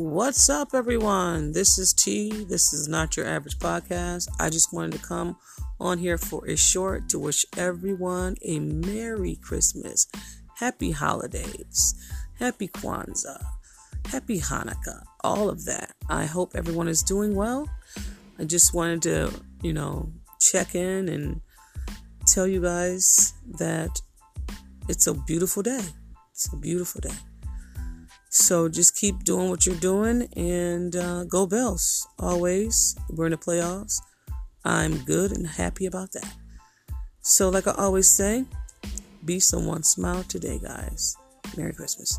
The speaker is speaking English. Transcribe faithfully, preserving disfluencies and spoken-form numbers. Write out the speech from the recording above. What's up, everyone? This is T. This is Not Your Average Podcast. I just wanted to come on here for a short to wish everyone a Merry Christmas, Happy Holidays, Happy Kwanzaa, Happy Hanukkah, all of that. I hope everyone is doing well. I just wanted to, you know, check in and tell you guys that it's a beautiful day. It's a beautiful day. So just keep doing what you're doing and uh, go Bills. Always. We're in the playoffs. I'm good and happy about that. So like I always say, be someone, smile today, guys. Merry Christmas.